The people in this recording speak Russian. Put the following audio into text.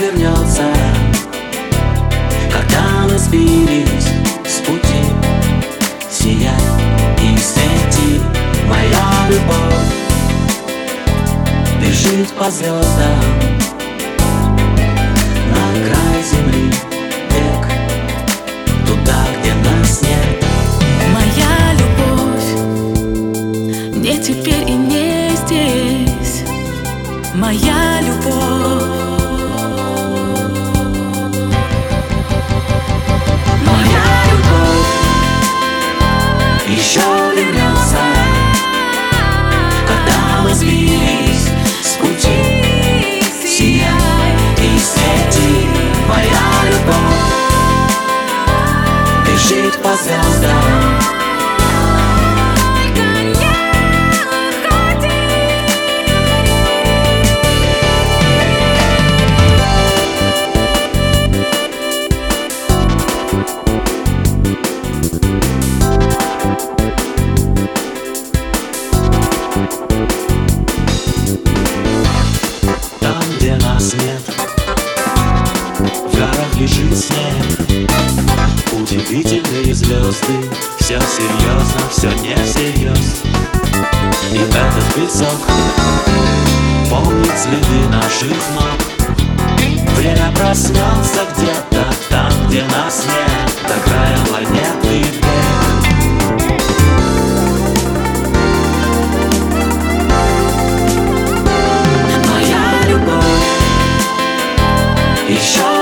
вернется, когда мы сбились с пути. Сияй и свети, моя любовь бежит по звездам на край земли. Теперь и не здесь, моя любовь. Моя любовь еще вернется, когда мы сбились с пути. Сияй и свети, моя любовь бежит по звездам. Лежит снег, удивительные звезды. Все серьезно, все несерьез. И этот песок помнит следы наших ног. Время проснется где-то там, где нас нет, до края планеты век. Моя любовь еще